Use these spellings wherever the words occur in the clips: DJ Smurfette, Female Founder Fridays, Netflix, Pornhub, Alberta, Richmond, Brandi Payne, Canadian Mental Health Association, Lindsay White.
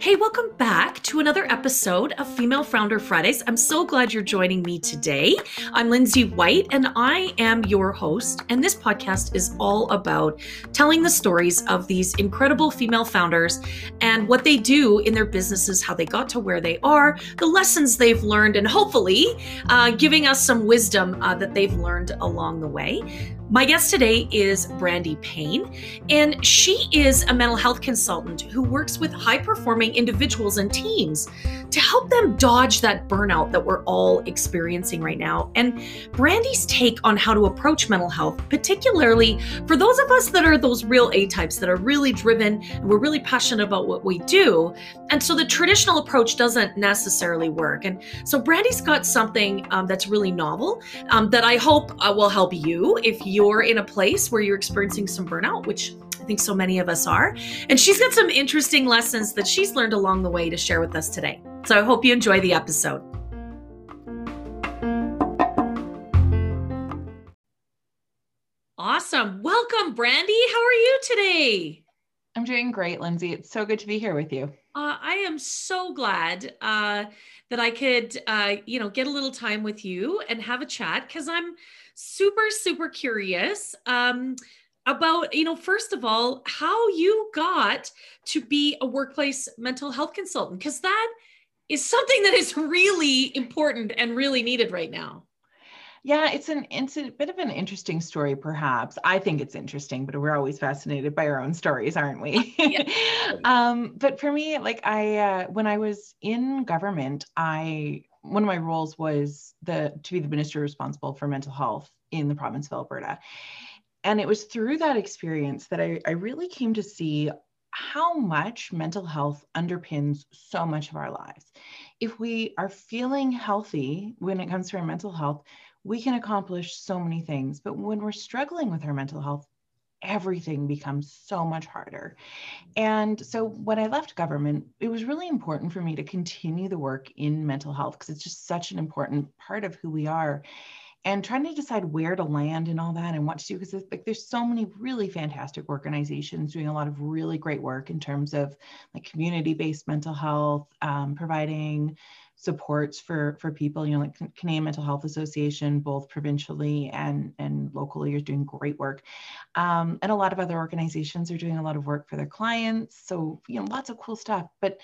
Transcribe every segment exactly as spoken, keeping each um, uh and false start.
Hey, welcome back to another episode of Female Founder Fridays. I'm so glad you're joining me today. I'm Lindsay White, and I am your host. And this podcast is all about telling the stories of these incredible female founders and what they do in their businesses, how they got to where they are, the lessons they've learned, and hopefully uh, giving us some wisdom uh, that they've learned along the way. My guest today is Brandi Payne, and she is a mental health consultant who works with high-performing individuals and teams to help them dodge that burnout that we're all experiencing right now. And Brandi's take on how to approach mental health, particularly for those of us that are those real A types that are really driven and we're really passionate about what we do. And so the traditional approach doesn't necessarily work. And so Brandi's got something um, that's really novel um, that I hope uh, will help you if you You're in a place where you're experiencing some burnout, which I think so many of us are. And she's got some interesting lessons that she's learned along the way to share with us today. So I hope you enjoy the episode. Awesome. Welcome, Brandi. How are you today? I'm doing great, Lindsay. It's so good to be here with you. Uh, I am so glad uh, that I could, uh, you know, get a little time with you and have a chat, because I'm super, super curious um, about, you know, first of all, how you got to be a workplace mental health consultant, because that is something that is really important and really needed right now. Yeah, it's an it's a bit of an interesting story, perhaps. I think it's interesting, but we're always fascinated by our own stories, aren't we? um, but for me, like I, uh, when I was in government, I one of my roles was the to be the minister responsible for mental health in the province of Alberta, and it was through that experience that I, I really came to see how much mental health underpins so much of our lives. If we are feeling healthy when it comes to our mental health, we can accomplish so many things, but when we're struggling with our mental health, everything becomes so much harder. And so when I left government, it was really important for me to continue the work in mental health, because it's just such an important part of who we are, and trying to decide where to land and all that and what to do, because like there's so many really fantastic organizations doing a lot of really great work in terms of like community-based mental health, um, providing supports for, for people, you know, like Canadian Mental Health Association, both provincially and, and locally, are doing great work. Um, and a lot of other organizations are doing a lot of work for their clients. So, you know, lots of cool stuff. But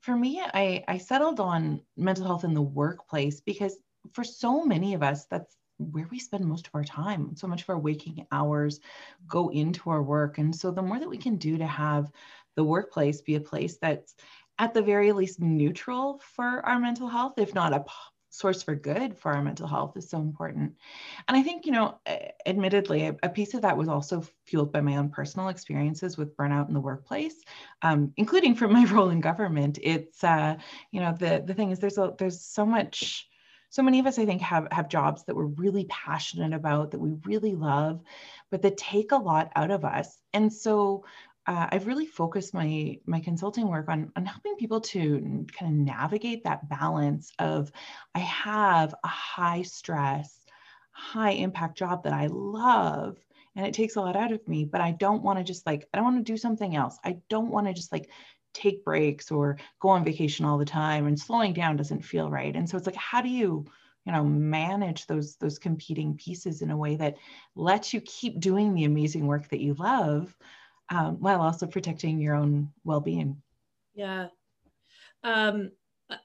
for me, I, I settled on mental health in the workplace, because for so many of us, that's where we spend most of our time. So much of our waking hours go into our work. And so the more that we can do to have the workplace be a place that's at the very least neutral for our mental health, if not a p- source for good for our mental health, is so important. And I think, you know, admittedly, a, a piece of that was also fueled by my own personal experiences with burnout in the workplace, um, including from my role in government. It's, uh, you know, the the thing is there's a, there's so much, so many of us, I think, have, have jobs that we're really passionate about, that we really love, but that take a lot out of us. And so Uh, I've really focused my my consulting work on, on helping people to kind of navigate that balance of, I have a high stress, high impact job that I love, and it takes a lot out of me, but I don't want to just like, I don't want to do something else. I don't want to just like take breaks or go on vacation all the time, and slowing down doesn't feel right. And so it's like, how do you, you know, manage those, those competing pieces in a way that lets you keep doing the amazing work that you love, Um, while also protecting your own well-being? Yeah. Um,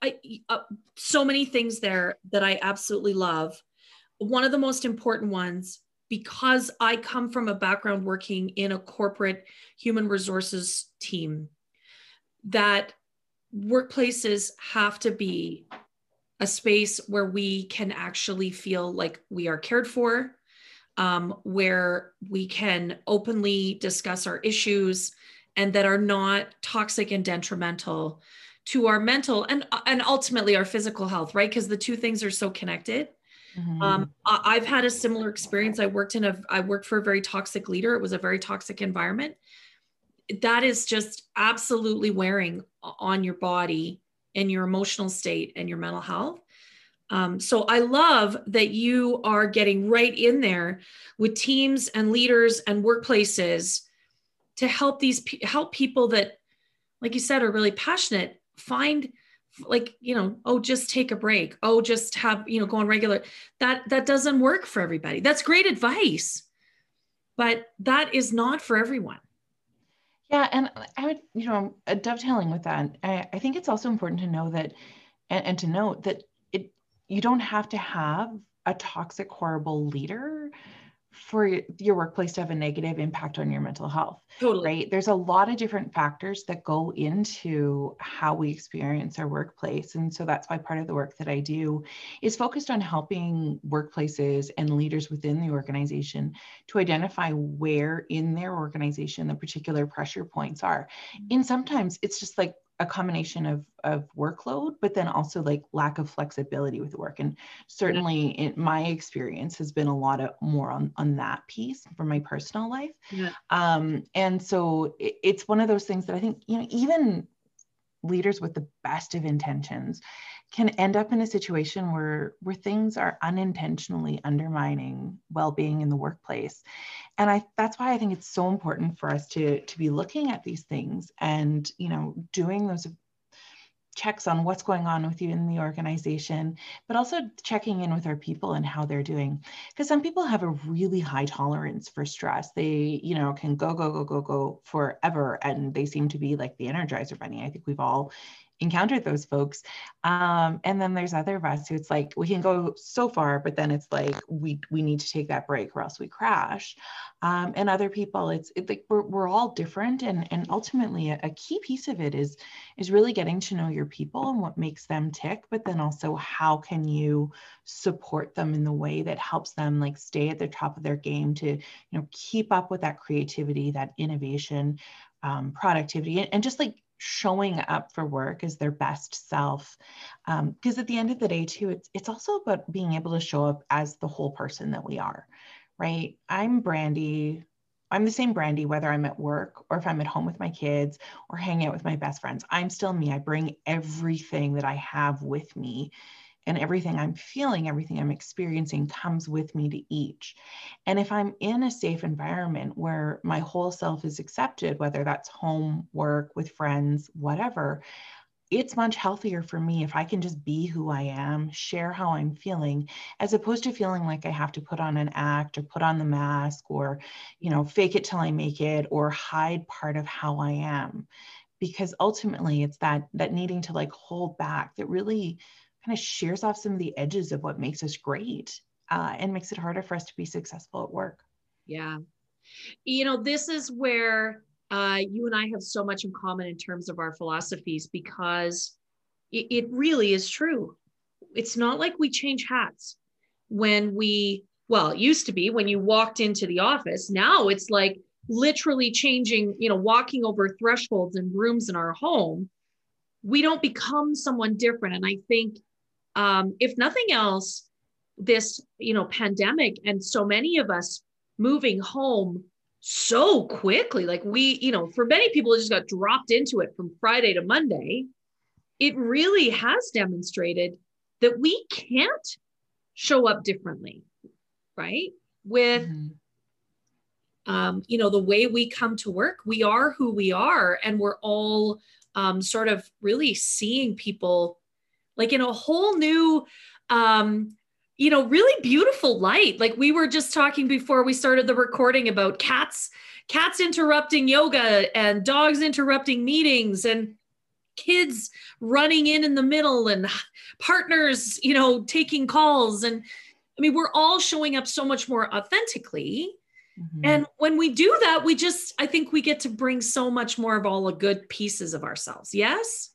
I, uh, so many things there that I absolutely love. One of the most important ones, because I come from a background working in a corporate human resources team, that workplaces have to be a space where we can actually feel like we are cared for, Um, where we can openly discuss our issues, and that are not toxic and detrimental to our mental and, and ultimately our physical health, right? Because the two things are so connected. Mm-hmm. Um, I, I've had a similar experience. I worked in a, I worked for a very toxic leader. It was a very toxic environment. That is just absolutely wearing on your body and your emotional state and your mental health. Um, so I love that you are getting right in there with teams and leaders and workplaces to help these help people that, like you said, are really passionate find, like, you know, oh, just take a break. Oh, just have, you know, go on regular. That, that doesn't work for everybody. That's great advice, but that is not for everyone. Yeah. And I would, you know, dovetailing with that, I, I think it's also important to know that, and, and to note that it, you don't have to have a toxic, horrible leader for your workplace to have a negative impact on your mental health. Totally. Right? There's a lot of different factors that go into how we experience our workplace. And so that's why part of the work that I do is focused on helping workplaces and leaders within the organization to identify where in their organization the particular pressure points are. And sometimes it's just like a combination of, of workload, but then also like lack of flexibility with work. And certainly yeah. in my experience has been a lot of more on, on that piece from my personal life. Yeah. Um, and so it, it's one of those things that I think, you know, even leaders with the best of intentions can end up in a situation where, where things are unintentionally undermining well-being in the workplace. And I, that's why I think it's so important for us to, to be looking at these things and, you know, doing those checks on what's going on with you in the organization, but also checking in with our people and how they're doing. Because some people have a really high tolerance for stress. They, you know, can go, go, go, go, go forever. And they seem to be like the Energizer Bunny. I think we've all encountered those folks. Um, and then there's other of us who it's like, we can go so far, but then it's like, we we need to take that break or else we crash. Um, and other people, it's it, like, we're, we're all different. And, and ultimately a, a key piece of it is, is really getting to know your people and what makes them tick, but then also how can you support them in the way that helps them like stay at the top of their game to, you know, keep up with that creativity, that innovation, um, productivity, and, and just like showing up for work as their best self. Um, because at the end of the day too, it's, it's also about being able to show up as the whole person that we are, right? I'm Brandi. I'm the same Brandi, whether I'm at work or if I'm at home with my kids or hang out with my best friends, I'm still me. I bring everything that I have with me, and everything I'm feeling, everything I'm experiencing comes with me to each. And if I'm in a safe environment where my whole self is accepted, whether that's home, work, with friends, whatever, it's much healthier for me if I can just be who I am, share how I'm feeling, as opposed to feeling like I have to put on an act or put on the mask or, you know, fake it till I make it or hide part of how I am. Because ultimately it's that, that needing to like hold back that really kind of shears off some of the edges of what makes us great uh, and makes it harder for us to be successful at work. Yeah. You know, this is where uh, you and I have so much in common in terms of our philosophies, because it, it really is true. It's not like we change hats when we, well, it used to be when you walked into the office. Now it's like literally changing, you know, walking over thresholds and rooms in our home. We don't become someone different. And I think, Um, if nothing else, this, you know, pandemic and so many of us moving home so quickly, like we, you know, for many people, just got dropped into it from Friday to Monday. It really has demonstrated that we can't show up differently, right? With, mm-hmm. um, you know, the way we come to work, we are who we are, and we're all um, sort of really seeing people like in a whole new, um, you know, really beautiful light. Like we were just talking before we started the recording about cats, cats interrupting yoga and dogs interrupting meetings and kids running in in the middle and partners, you know, taking calls. And I mean, we're all showing up so much more authentically. Mm-hmm. And when we do that, we just, I think we get to bring so much more of all the good pieces of ourselves. Yes.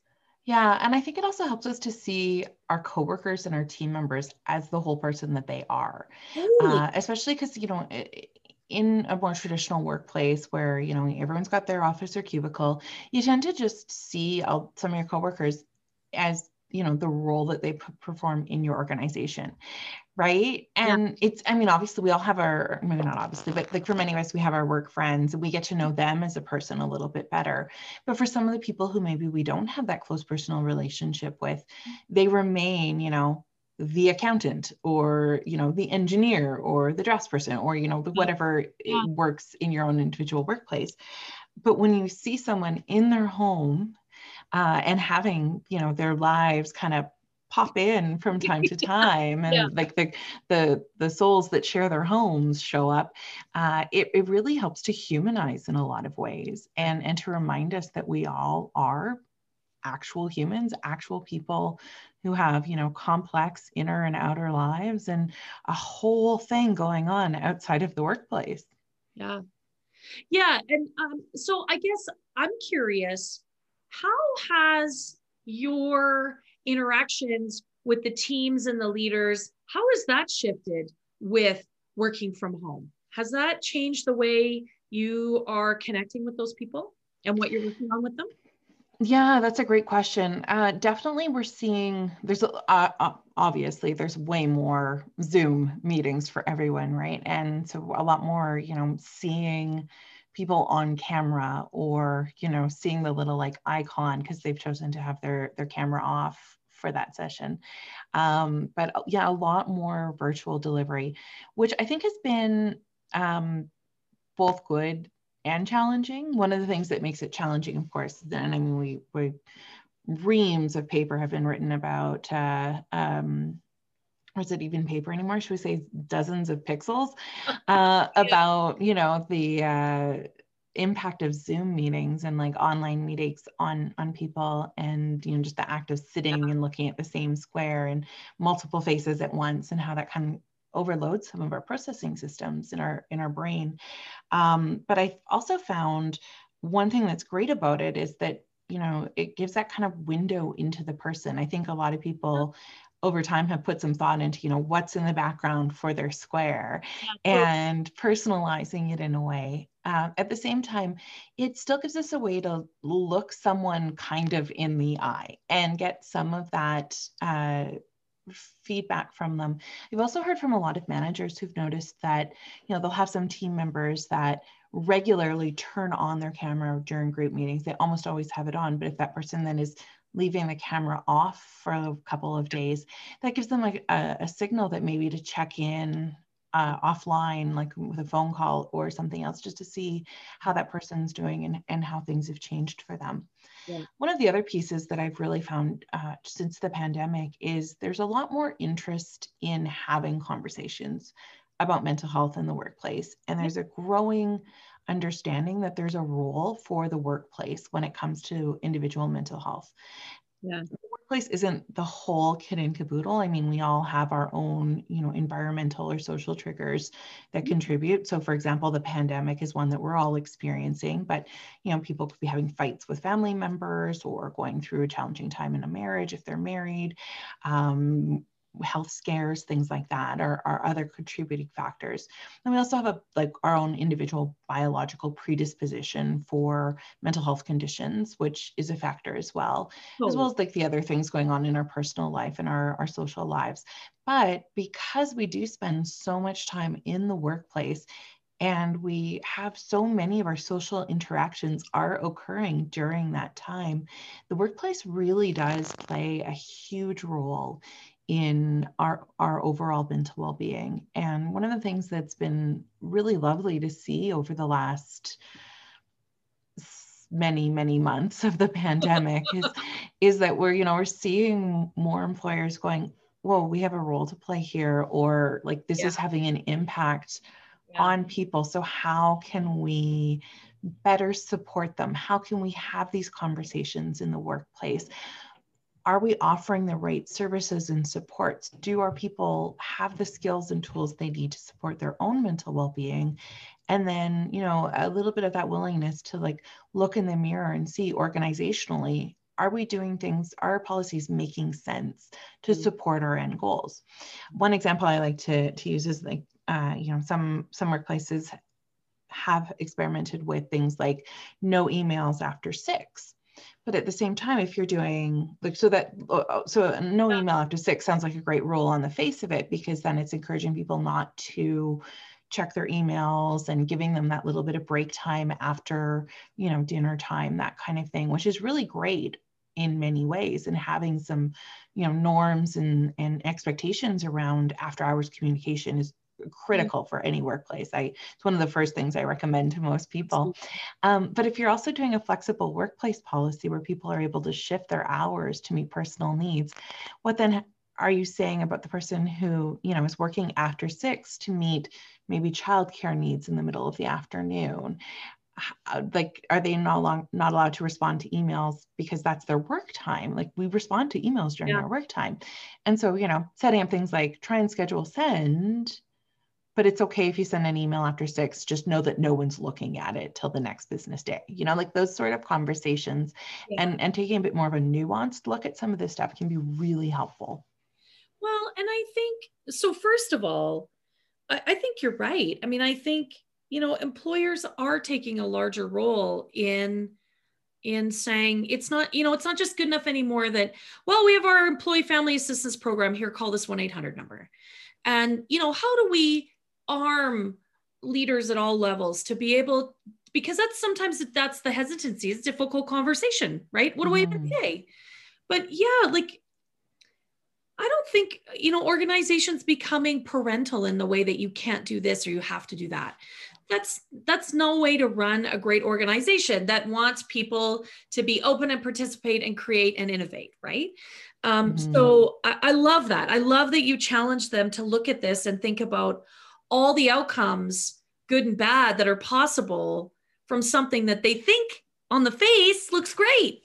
Yeah. And I think it also helps us to see our coworkers and our team members as the whole person that they are, uh, especially because, you know, in a more traditional workplace where, you know, everyone's got their office or cubicle, you tend to just see some of your coworkers as, you know, the role that they p- perform in your organization. Right. And yeah. it's, I mean, obviously we all have our, maybe not obviously, but like for many of us, we have our work friends and we get to know them as a person a little bit better. But for some of the people who maybe we don't have that close personal relationship with, they remain, you know, the accountant, or, you know, the engineer, or the dress person, or, you know, the whatever yeah. it works in your own individual workplace. But when you see someone in their home uh, and having, you know, their lives kind of pop in from time to time, and yeah. like the, the the souls that share their homes show up, uh, it, it really helps to humanize in a lot of ways, and, and to remind us that we all are actual humans, actual people who have, you know, complex inner and outer lives, and a whole thing going on outside of the workplace. Yeah. Yeah. And um, so I guess I'm curious, how has your interactions with the teams and the leaders, how has that shifted with working from home? Has that changed the way you are connecting with those people and what you're working on with them? Yeah, that's a great question. Uh, definitely we're seeing, there's uh, obviously there's way more Zoom meetings for everyone, right? And so a lot more, you know, seeing people on camera, or, you know, seeing the little like icon because they've chosen to have their, their camera off for that session. Um, but yeah, a lot more virtual delivery, which I think has been um, both good and challenging. One of the things that makes it challenging, of course, then I mean, we, we reams of paper have been written about, uh, um, or is it even paper anymore? Should we say dozens of pixels uh, about, you know, the uh, impact of Zoom meetings and like online meetings on, on people, and, you know, just the act of sitting and looking at the same square and multiple faces at once, and how that kind of overload some of our processing systems in our in our brain. Um, but I also found one thing that's great about it is that, you know, it gives that kind of window into the person. I think a lot of people over time have put some thought into, you know, what's in the background for their square, and personalizing it in a way. Uh, at the same time, it still gives us a way to look someone kind of in the eye and get some of that uh, feedback from them. I've also heard from a lot of managers who've noticed that, you know, they'll have some team members that regularly turn on their camera during group meetings. They almost always have it on, but if that person then is leaving the camera off for a couple of days, that gives them like a, a signal that maybe to check in uh, offline, like with a phone call or something else, just to see how that person's doing and, and how things have changed for them. Yeah. One of the other pieces that I've really found uh, since the pandemic is there's a lot more interest in having conversations about mental health in the workplace. And there's a growing understanding that there's a role for the workplace when it comes to individual mental health. Yeah. The workplace isn't the whole kit and caboodle. I mean, we all have our own, you know, environmental or social triggers that mm-hmm. contribute. So for example, the pandemic is one that we're all experiencing, but, you know, people could be having fights with family members, or going through a challenging time in a marriage if they're married. Um, health scares, things like that, are, are other contributing factors. And we also have a, like our own individual biological predisposition for mental health conditions, which is a factor as well, cool. as well as like the other things going on in our personal life and our, our social lives. But because we do spend so much time in the workplace, and we have so many of our social interactions are occurring during that time, the workplace really does play a huge role in our, our overall mental well-being. And one of the things that's been really lovely to see over the last many, many months of the pandemic is, is that we're, you know, we're seeing more employers going, whoa, we have a role to play here, or like this yeah. is having an impact yeah. on people. So how can we better support them? How can we have these conversations in the workplace? Are we offering the right services and supports? Do our people have the skills and tools they need to support their own mental well-being? And then, you know, a little bit of that willingness to like look in the mirror and see organizationally, are we doing things, are our policies making sense to support our end goals? One example I like to, to use is like, uh, you know, some, some workplaces have experimented with things like no emails after six. But at the same time, if you're doing like, so that, so no email after six sounds like a great rule on the face of it, because then it's encouraging people not to check their emails and giving them that little bit of break time after, you know, dinner time, that kind of thing, which is really great in many ways, and having some, you know, norms and, and expectations around after hours communication is critical for any workplace. I, it's one of the first things I recommend to most people. Um, but if you're also doing a flexible workplace policy where people are able to shift their hours to meet personal needs, what then are you saying about the person who, you know, is working after six to meet maybe childcare needs in the middle of the afternoon? How, like, are they not, long, not allowed to respond to emails because that's their work time? Like, we respond to emails during yeah. our work time. And so, you know, setting up things like try and schedule send, but it's okay if you send an email after six, just know that no one's looking at it till the next business day, you know, like those sort of conversations yeah. and, and taking a bit more of a nuanced look at some of this stuff can be really helpful. Well, and I think, so first of all, I, I think you're right. I mean, I think, you know, employers are taking a larger role in, in saying it's not, you know, it's not just good enough anymore that, well, we have our employee family assistance program here, call this one eight hundred number. And, you know, how do we arm leaders at all levels to be able, because that's sometimes that's the hesitancy, it's a difficult conversation, right? What do I even say? But yeah, like, I don't think, you know, organizations becoming parental in the way that you can't do this or you have to do that. That's, that's no way to run a great organization that wants people to be open and participate and create and innovate, right? Um, mm-hmm. So I, I love that. I love that you challenge them to look at this and think about all the outcomes, good and bad, that are possible from something that they think on the face looks great,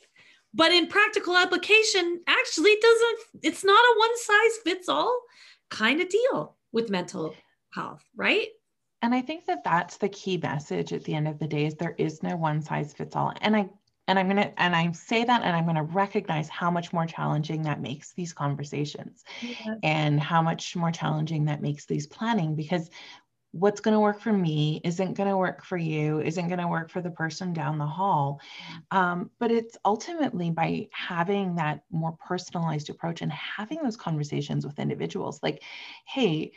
but in practical application, actually it doesn't, it's not a one size fits all kind of deal with mental health, right? And I think that that's the key message at the end of the day, is there is no one size fits all. And I And I'm going to, and I say that, and I'm going to recognize how much more challenging that makes these conversations yes. and how much more challenging that makes these planning, because what's going to work for me isn't going to work for you, isn't going to work for the person down the hall. Um, but it's ultimately by having that more personalized approach and having those conversations with individuals like, hey,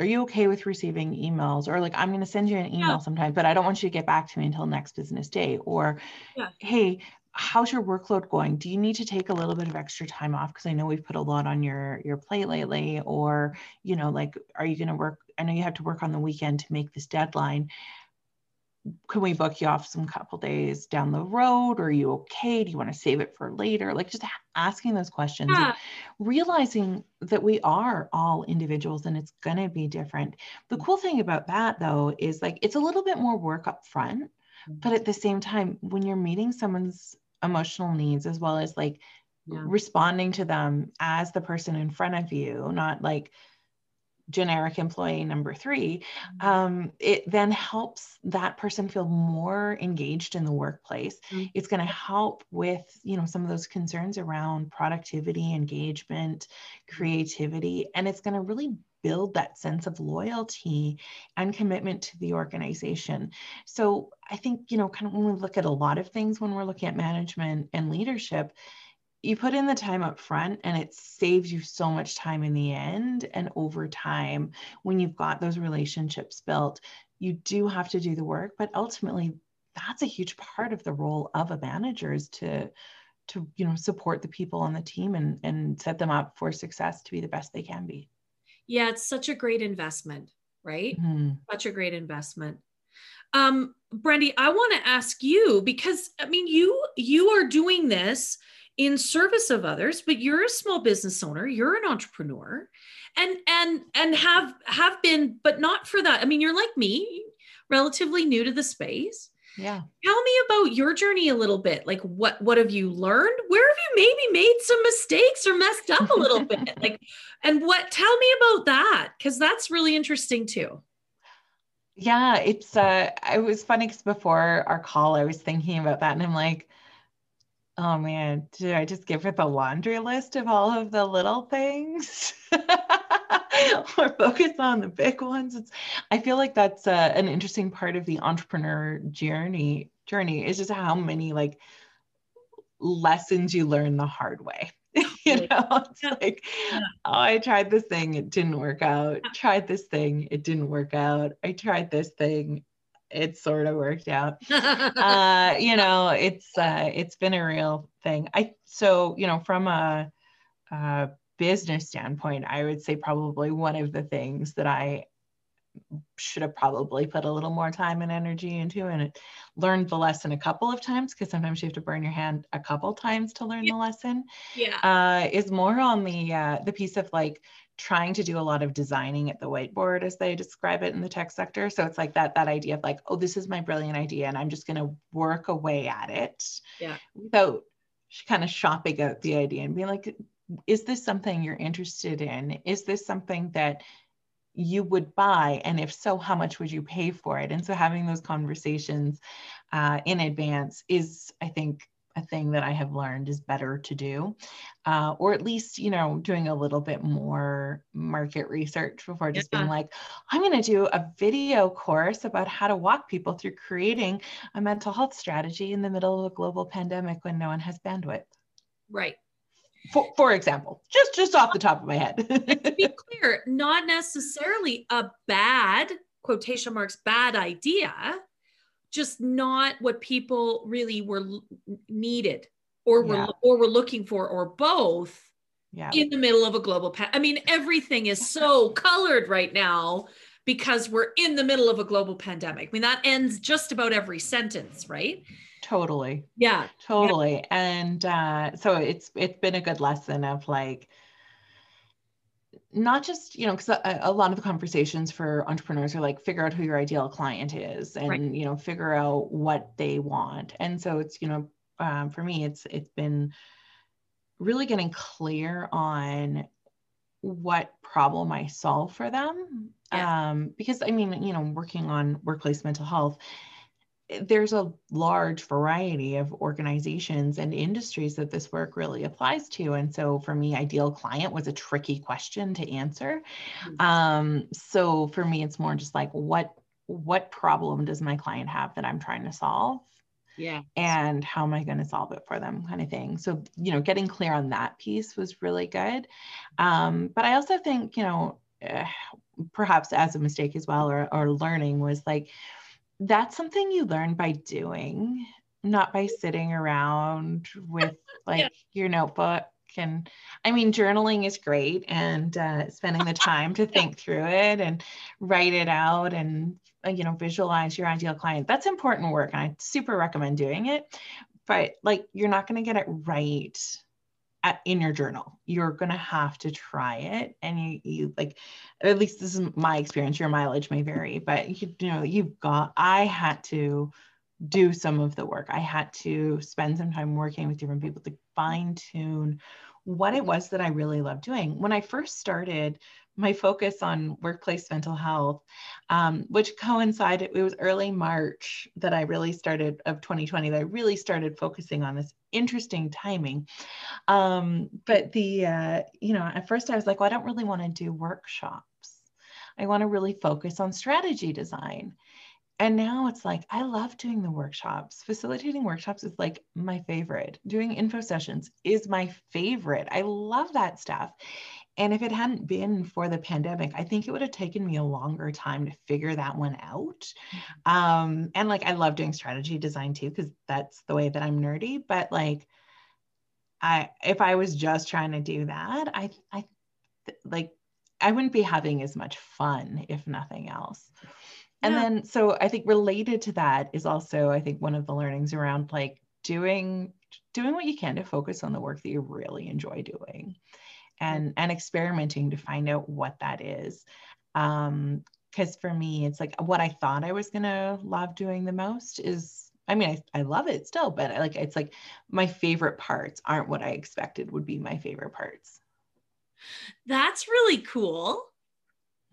are you okay with receiving emails? Or like, I'm going to send you an email yeah. sometime, but I don't want you to get back to me until next business day. Or, yeah. hey, how's your workload going? Do you need to take a little bit of extra time off? Because I know we've put a lot on your, your plate lately. Or, you know, like, are you going to work? I know you have to work on the weekend to make this deadline. Can we book you off some couple days down the road? Are you okay? Do you want to save it for later? Like, just asking those questions, yeah. realizing that we are all individuals and it's going to be different. The cool thing about that, though, is like, it's a little bit more work up front, but at the same time, when you're meeting someone's emotional needs, as well as like yeah. responding to them as the person in front of you, not like generic employee number three, um, it then helps that person feel more engaged in the workplace. Mm-hmm. It's going to help with, you know, some of those concerns around productivity, engagement, creativity, and it's going to really build that sense of loyalty and commitment to the organization. So I think, you know, kind of when we look at a lot of things, when we're looking at management and leadership, you put in the time up front and it saves you so much time in the end. And over time, when you've got those relationships built, you do have to do the work, but ultimately that's a huge part of the role of a manager, is to, to, you know, support the people on the team and, and set them up for success to be the best they can be. Yeah. It's such a great investment, right? Mm-hmm. Such a great investment. Um, Brandi, I want to ask you, because I mean, you, you are doing this in service of others, but you're a small business owner, you're an entrepreneur, and and and have have been, but not for that. I mean, you're like me, relatively new to the space. Yeah. Tell me about your journey a little bit. Like, what what have you learned? Where have you maybe made some mistakes or messed up a little bit? Like, and what? Tell me about that, because that's really interesting too. Yeah, it's uh, it was funny because before our call, I was thinking about that, and I'm like, oh man, did I just give her the laundry list of all of the little things or focus on the big ones? It's, I feel like that's uh, an interesting part of the entrepreneur journey, journey is just how many like lessons you learn the hard way. You know, it's like, oh, I tried this thing, it didn't work out. Tried this thing, it didn't work out. I tried this thing. it sort of worked out. uh, you know, it's uh, it's been a real thing. I so you know, from a, a business standpoint, I would say probably one of the things that I should have probably put a little more time and energy into, and it learned the lesson a couple of times, because sometimes you have to burn your hand a couple times to learn yeah. the lesson. Yeah, uh, is more on the uh, the piece of like trying to do a lot of designing at the whiteboard, as they describe it in the tech sector. So it's like that that idea of like, oh, this is my brilliant idea, and I'm just going to work away at it yeah. without kind of shopping out the idea and being like, is this something you're interested in? Is this something that you would buy? And if so, how much would you pay for it? And so having those conversations uh, in advance is, I think, a thing that I have learned is better to do, uh, or at least, you know, doing a little bit more market research before just yeah. being like, I'm going to do a video course about how to walk people through creating a mental health strategy in the middle of a global pandemic when no one has bandwidth. Right. For, for example, just, just off the top of my head. And to be clear, not necessarily a bad, quotation marks, bad idea, just not what people really were needed or were, yeah. or were looking for, or both yeah. in the middle of a global pandemic. I mean, everything is so colored right now because we're in the middle of a global pandemic. I mean, that ends just about every sentence, right? Totally. Yeah, totally. Yeah. And uh, so it's it's been a good lesson of like, not just, you know, because a, a lot of the conversations for entrepreneurs are like, figure out who your ideal client is and, right. you know, figure out what they want. And so it's, you know, um, for me, it's it's been really getting clear on what problem I solve for them. Yeah. Um, because I mean, you know, working on workplace mental health, there's a large variety of organizations and industries that this work really applies to. And so for me, ideal client was a tricky question to answer. Um, so for me, it's more just like, what, what problem does my client have that I'm trying to solve? Yeah. And how am I going to solve it for them, kind of thing. So, you know, getting clear on that piece was really good. Um, but I also think, you know, uh, perhaps as a mistake as well, or, or learning was like, that's something you learn by doing, not by sitting around with like yeah. your notebook. And I mean, journaling is great, and uh, spending the time to think through it and write it out and, uh, you know, visualize your ideal client. That's important work, and I super recommend doing it, but like, you're not going to get it right At, in your journal. You're going to have to try it. And you, you like, at least this is my experience, your mileage may vary, but you, you know, you've got, I had to do some of the work. I had to spend some time working with different people to fine tune what it was that I really loved doing. When I first started my focus on workplace mental health, um, which coincided, it was early March that I really started of twenty twenty, that I really started focusing on this. Interesting timing. Um, but the, uh, you know, at first I was like, well, I don't really want to do workshops. I want to really focus on strategy design. And now it's like, I love doing the workshops. Facilitating workshops is like my favorite. Doing info sessions is my favorite. I love that stuff. And if it hadn't been for the pandemic, I think it would have taken me a longer time to figure that one out. Um, and like, I love doing strategy design too, because that's the way that I'm nerdy. But like, I, if I was just trying to do that, I, I like, I wouldn't be having as much fun, if nothing else. And yeah. then, so I think related to that is also, I think one of the learnings around like doing, doing what you can to focus on the work that you really enjoy doing. And, and experimenting to find out what that is. Um, because for me, it's like what I thought I was going to love doing the most is, I mean, I, I love it still, but I, like, it's like my favorite parts aren't what I expected would be my favorite parts. That's really cool.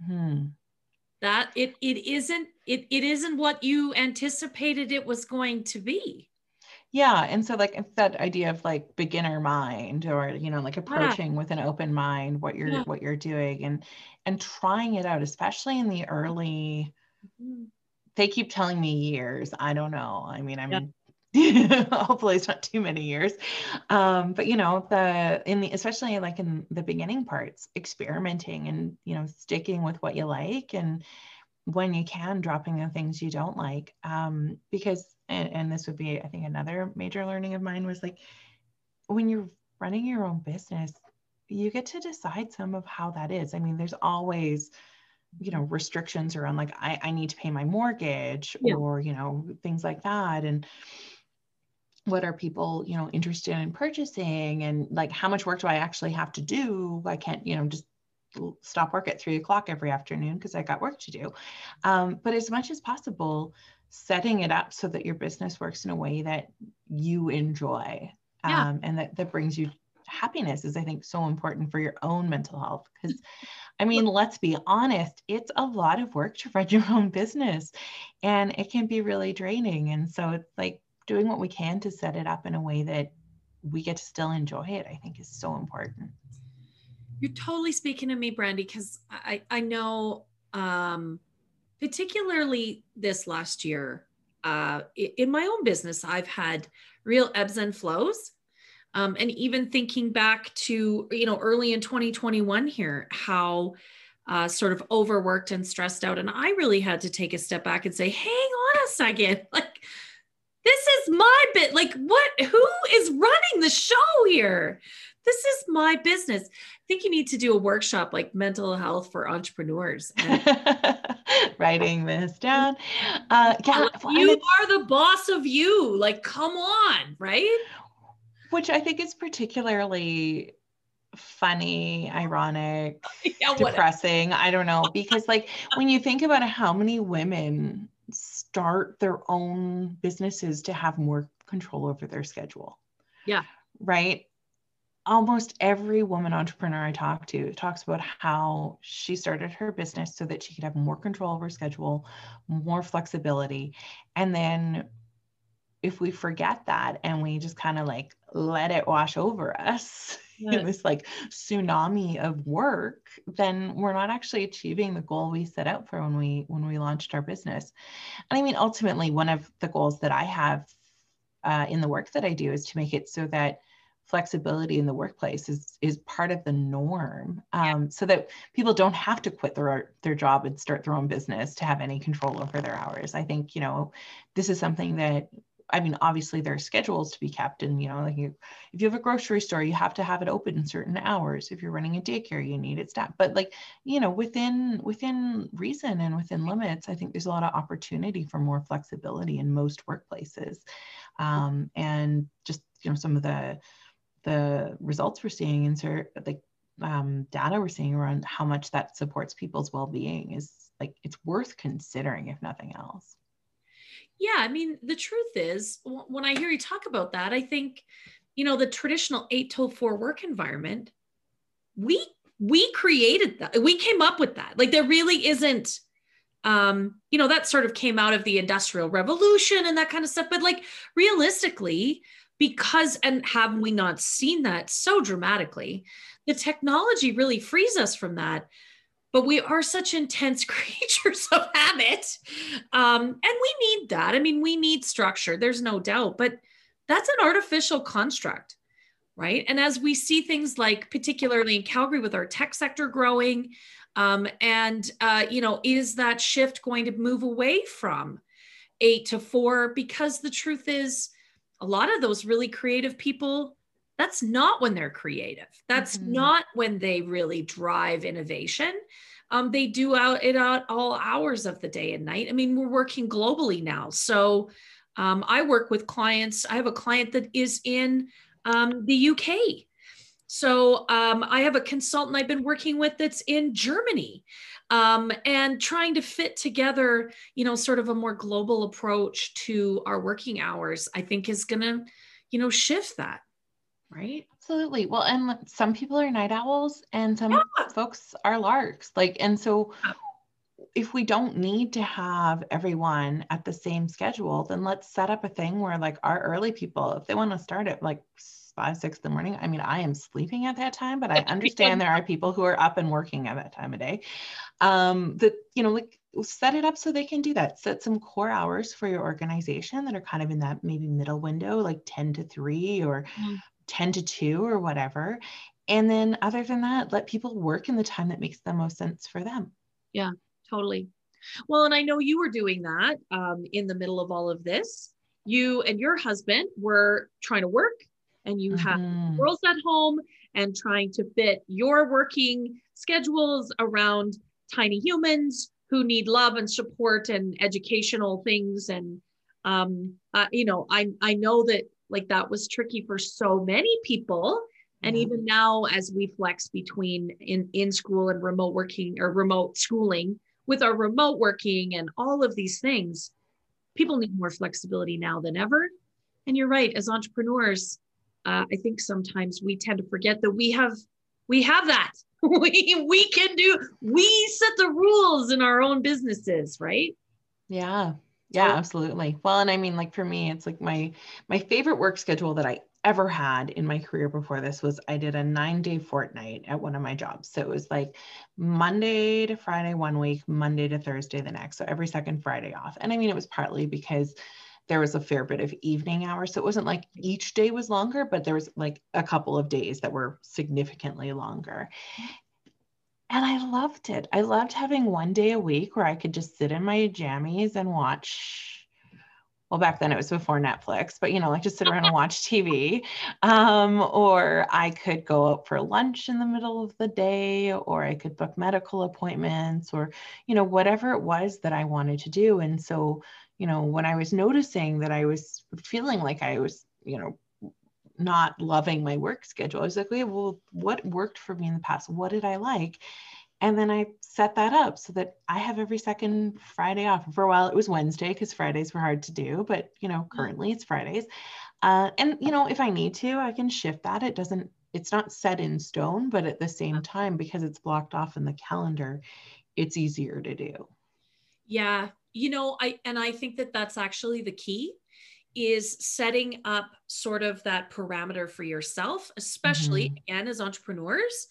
Hmm. That it, it isn't, it, it isn't what you anticipated it was going to be. Yeah. And so like it's that idea of like beginner mind, or, you know, like approaching yeah. with an open mind, what you're, yeah. what you're doing and, and trying it out, especially in the early, mm-hmm. they keep telling me years. I don't know. I mean, I'm yeah. hopefully it's not too many years. Um, but you know, the, in the, especially like in the beginning parts, experimenting and, you know, sticking with what you like and when you can, dropping the things you don't like, um, because, and, and this would be, I think, another major learning of mine was like, when you're running your own business, you get to decide some of how that is. I mean, there's always, you know, restrictions around like, I, I need to pay my mortgage, yeah. or, you know, things like that. And what are people, you know, interested in purchasing, and like, how much work do I actually have to do? I can't, you know, just stop work at three o'clock every afternoon because I got work to do. Um, but as much as possible, setting it up so that your business works in a way that you enjoy, yeah. um, and that, that brings you happiness is, I think, so important for your own mental health. Because, I mean, let's be honest, it's a lot of work to run your own business, and it can be really draining. And so it's like doing what we can to set it up in a way that we get to still enjoy it, I think, is so important. You're totally speaking to me, Brandi, because I, I know, um, particularly this last year, uh, in my own business, I've had real ebbs and flows. Um, and even thinking back to, you know, early in twenty twenty-one here, how uh, sort of overworked and stressed out. And I really had to take a step back and say, hang on a second, like, this is my bit, like, what, who is running the show here? This is my business. I think you need to do a workshop like mental health for entrepreneurs. And writing this down. Uh, yeah, you are the boss of you, like, come on, right? Which I think is particularly funny, ironic, yeah, depressing. I don't know. Because like, when you think about how many women start their own businesses to have more control over their schedule. Yeah. Right. Almost every woman entrepreneur I talk to talks about how she started her business so that she could have more control over schedule, more flexibility. And then if we forget that and we just kind of like let it wash over us in yeah. this like tsunami of work, then we're not actually achieving the goal we set out for when we when we launched our business. And I mean, ultimately, one of the goals that I have uh, in the work that I do is to make it so that flexibility in the workplace is is part of the norm, um, yeah. so that people don't have to quit their their job and start their own business to have any control over their hours. I think, you know, this is something that, I mean, obviously there are schedules to be kept, and, you know, like you, if you have a grocery store, you have to have it open in certain hours. If you're running a daycare, you need it staffed. But like, you know, within, within reason and within limits, I think there's a lot of opportunity for more flexibility in most workplaces. Um, and just, you know, some of the, the results we're seeing in sort of like um, data we're seeing around how much that supports people's well-being is like, it's worth considering if nothing else. Yeah, I mean, the truth is, when I hear you talk about that, I think, you know, the traditional eight till four work environment, we we created that. We came up with that. Like, there really isn't, um, you know, that sort of came out of the Industrial Revolution and that kind of stuff. But like, realistically, because, and have we not seen that so dramatically, the technology really frees us from that. But we are such intense creatures of habit. Um, and we need that. I mean, we need structure. There's no doubt, but that's an artificial construct, right? And as we see things like, particularly in Calgary with our tech sector growing, um, and, uh, you know, is that shift going to move away from eight to four? Because the truth is, a lot of those really creative people, that's not when they're creative. That's mm-hmm. not when they really drive innovation. Um, they do out it out all hours of the day and night. I mean, we're working globally now. So um, I work with clients. I have a client that is in um, the U K. So um, I have a consultant I've been working with that's in Germany, um, and trying to fit together, you know, sort of a more global approach to our working hours, I think is gonna, you know, shift that. Right. Absolutely. Well, and some people are night owls and some yeah. folks are larks. Like, and so if we don't need to have everyone at the same schedule, then let's set up a thing where like our early people, if they want to start at like five, six in the morning, I mean, I am sleeping at that time, but I understand there are people who are up and working at that time of day. Um, that, you know, like, set it up so they can do that. Set some core hours for your organization that are kind of in that maybe middle window, like ten to three or mm-hmm. ten to two or whatever. And then other than that, let people work in the time that makes the most sense for them. Yeah, totally. Well, and I know you were doing that um, in the middle of all of this. You and your husband were trying to work, and you mm-hmm. have girls at home and trying to fit your working schedules around tiny humans who need love and support and educational things. And, um, uh, you know, I, I know that like that was tricky for so many people. And yeah. even now, as we flex between in, in school and remote working or remote schooling with our remote working and all of these things, people need more flexibility now than ever. And you're right, as entrepreneurs, uh, I think sometimes we tend to forget that we have, we have that. We, we can do, we set the rules in our own businesses, right? Yeah. Yeah, absolutely. Well, and I mean, like for me, it's like my, my favorite work schedule that I ever had in my career before this was I did a nine day fortnight at one of my jobs. So it was like Monday to Friday one week, Monday to Thursday the next. So every second Friday off. And I mean, it was partly because there was a fair bit of evening hours. So it wasn't like each day was longer, but there was like a couple of days that were significantly longer. And I loved it. I loved having one day a week where I could just sit in my jammies and watch. Well, back then it was before Netflix, but you know, like just sit around and watch T V. Um, or I could go out for lunch in the middle of the day, or I could book medical appointments, or, you know, whatever it was that I wanted to do. And so, you know, when I was noticing that I was feeling like I was, you know, not loving my work schedule, I was like, well, what worked for me in the past? What did I like? And then I set that up so that I have every second Friday off. For a while, it was Wednesday because Fridays were hard to do, but you know, currently it's Fridays. Uh, and you know, if I need to, I can shift that. It doesn't, it's not set in stone, but at the same time, because it's blocked off in the calendar, it's easier to do. Yeah. You know, I, and I think that that's actually the key, is setting up sort of that parameter for yourself, especially mm-hmm. again, as entrepreneurs.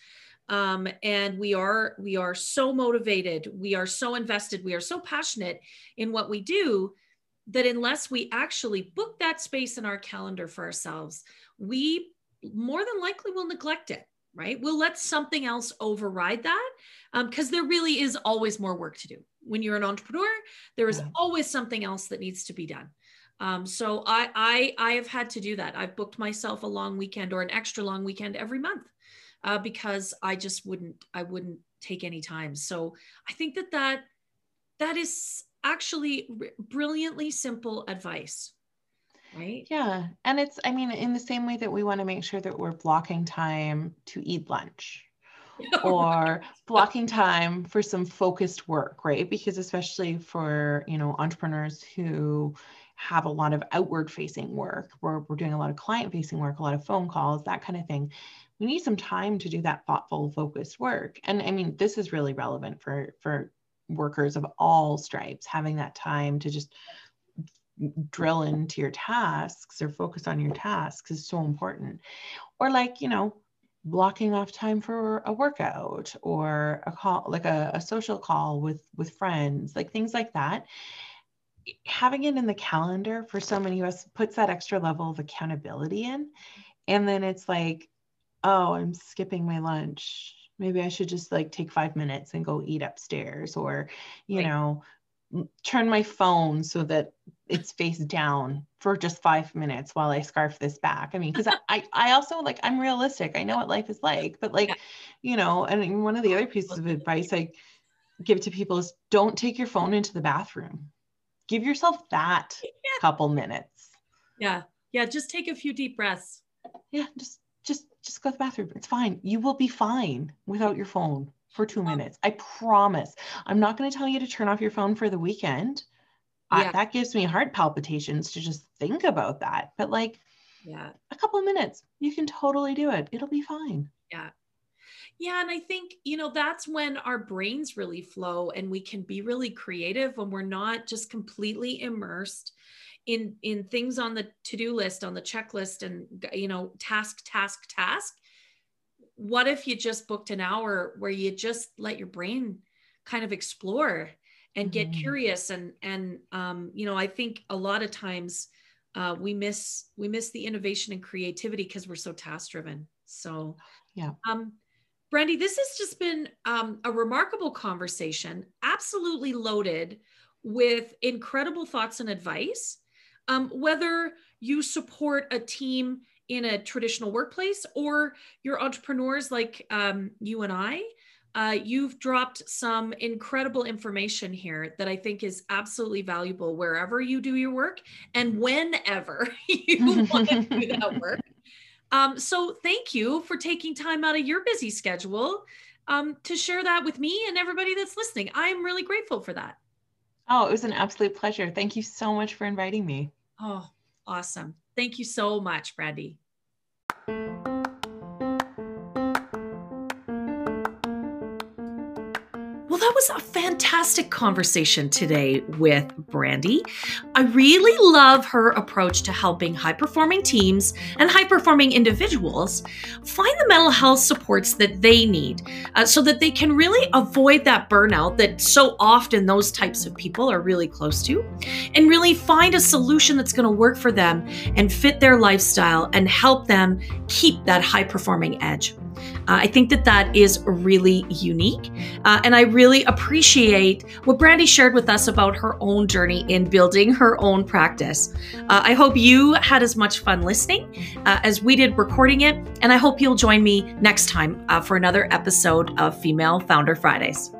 Um, and we are, we are so motivated. We are so invested. We are so passionate in what we do that unless we actually book that space in our calendar for ourselves, we more than likely will neglect it, right? We'll let something else override that. Um, cause there really is always more work to do when you're an entrepreneur. There is yeah. always something else that needs to be done. Um, so I, I, I have had to do that. I've booked myself a long weekend or an extra long weekend every month, uh, because I just wouldn't, I wouldn't take any time. So I think that that, that is actually r- brilliantly simple advice, right? Yeah. And it's, I mean, in the same way that we want to make sure that we're blocking time to eat lunch, or blocking time for some focused work, right? Because especially for, you know, entrepreneurs who have a lot of outward facing work, where we're doing a lot of client facing work, a lot of phone calls, that kind of thing. We need some time to do that thoughtful, focused work. And I mean, this is really relevant for, for workers of all stripes, having that time to just drill into your tasks or focus on your tasks is so important. Or like, you know, blocking off time for a workout or a call, like a, a social call with, with friends, like things like that. Having it in the calendar for so many of us puts that extra level of accountability in. And then it's like, oh, I'm skipping my lunch. Maybe I should just like take five minutes and go eat upstairs, or, you right. know, turn my phone so that it's face down for just five minutes while I scarf this back. I mean, because I, I also like, I'm realistic. I know what life is like, but like, yeah. you know, and one of the other pieces of advice I give to people is don't take your phone into the bathroom. Give yourself that yeah. couple minutes. Yeah. Yeah. Just take a few deep breaths. Yeah. Just, just, just go to the bathroom. It's fine. You will be fine without your phone for two minutes. I promise. I'm not going to tell you to turn off your phone for the weekend. Yeah. Uh, that gives me heart palpitations to just think about that. But like yeah. a couple of minutes, you can totally do it. It'll be fine. Yeah. Yeah. And I think, you know, that's when our brains really flow and we can be really creative when we're not just completely immersed in, in things on the to-do list, on the checklist and, you know, task, task, task. What if you just booked an hour where you just let your brain kind of explore and get mm-hmm. curious? And, and, um, you know, I think a lot of times uh, we miss, we miss the innovation and creativity because we're so task driven. So, yeah. Um, Brandi, this has just been um, a remarkable conversation, absolutely loaded with incredible thoughts and advice, um, whether you support a team in a traditional workplace or you're entrepreneurs like um, you and I. Uh, you've dropped some incredible information here that I think is absolutely valuable wherever you do your work and whenever you want to do that work. Um, so thank you for taking time out of your busy schedule um, to share that with me and everybody that's listening. I'm really grateful for that. Oh, it was an absolute pleasure. Thank you so much for inviting me. Oh, awesome. Thank you so much, Brandi. That was a fantastic conversation today with Brandi. I really love her approach to helping high-performing teams and high-performing individuals find the mental health supports that they need uh, so that they can really avoid that burnout that so often those types of people are really close to, and really find a solution that's going to work for them and fit their lifestyle and help them keep that high-performing edge. Uh, I think that that is really unique. Uh, and I really appreciate what Brandi shared with us about her own journey in building her own practice. Uh, I hope you had as much fun listening uh, as we did recording it. And I hope you'll join me next time uh, for another episode of Female Founder Fridays.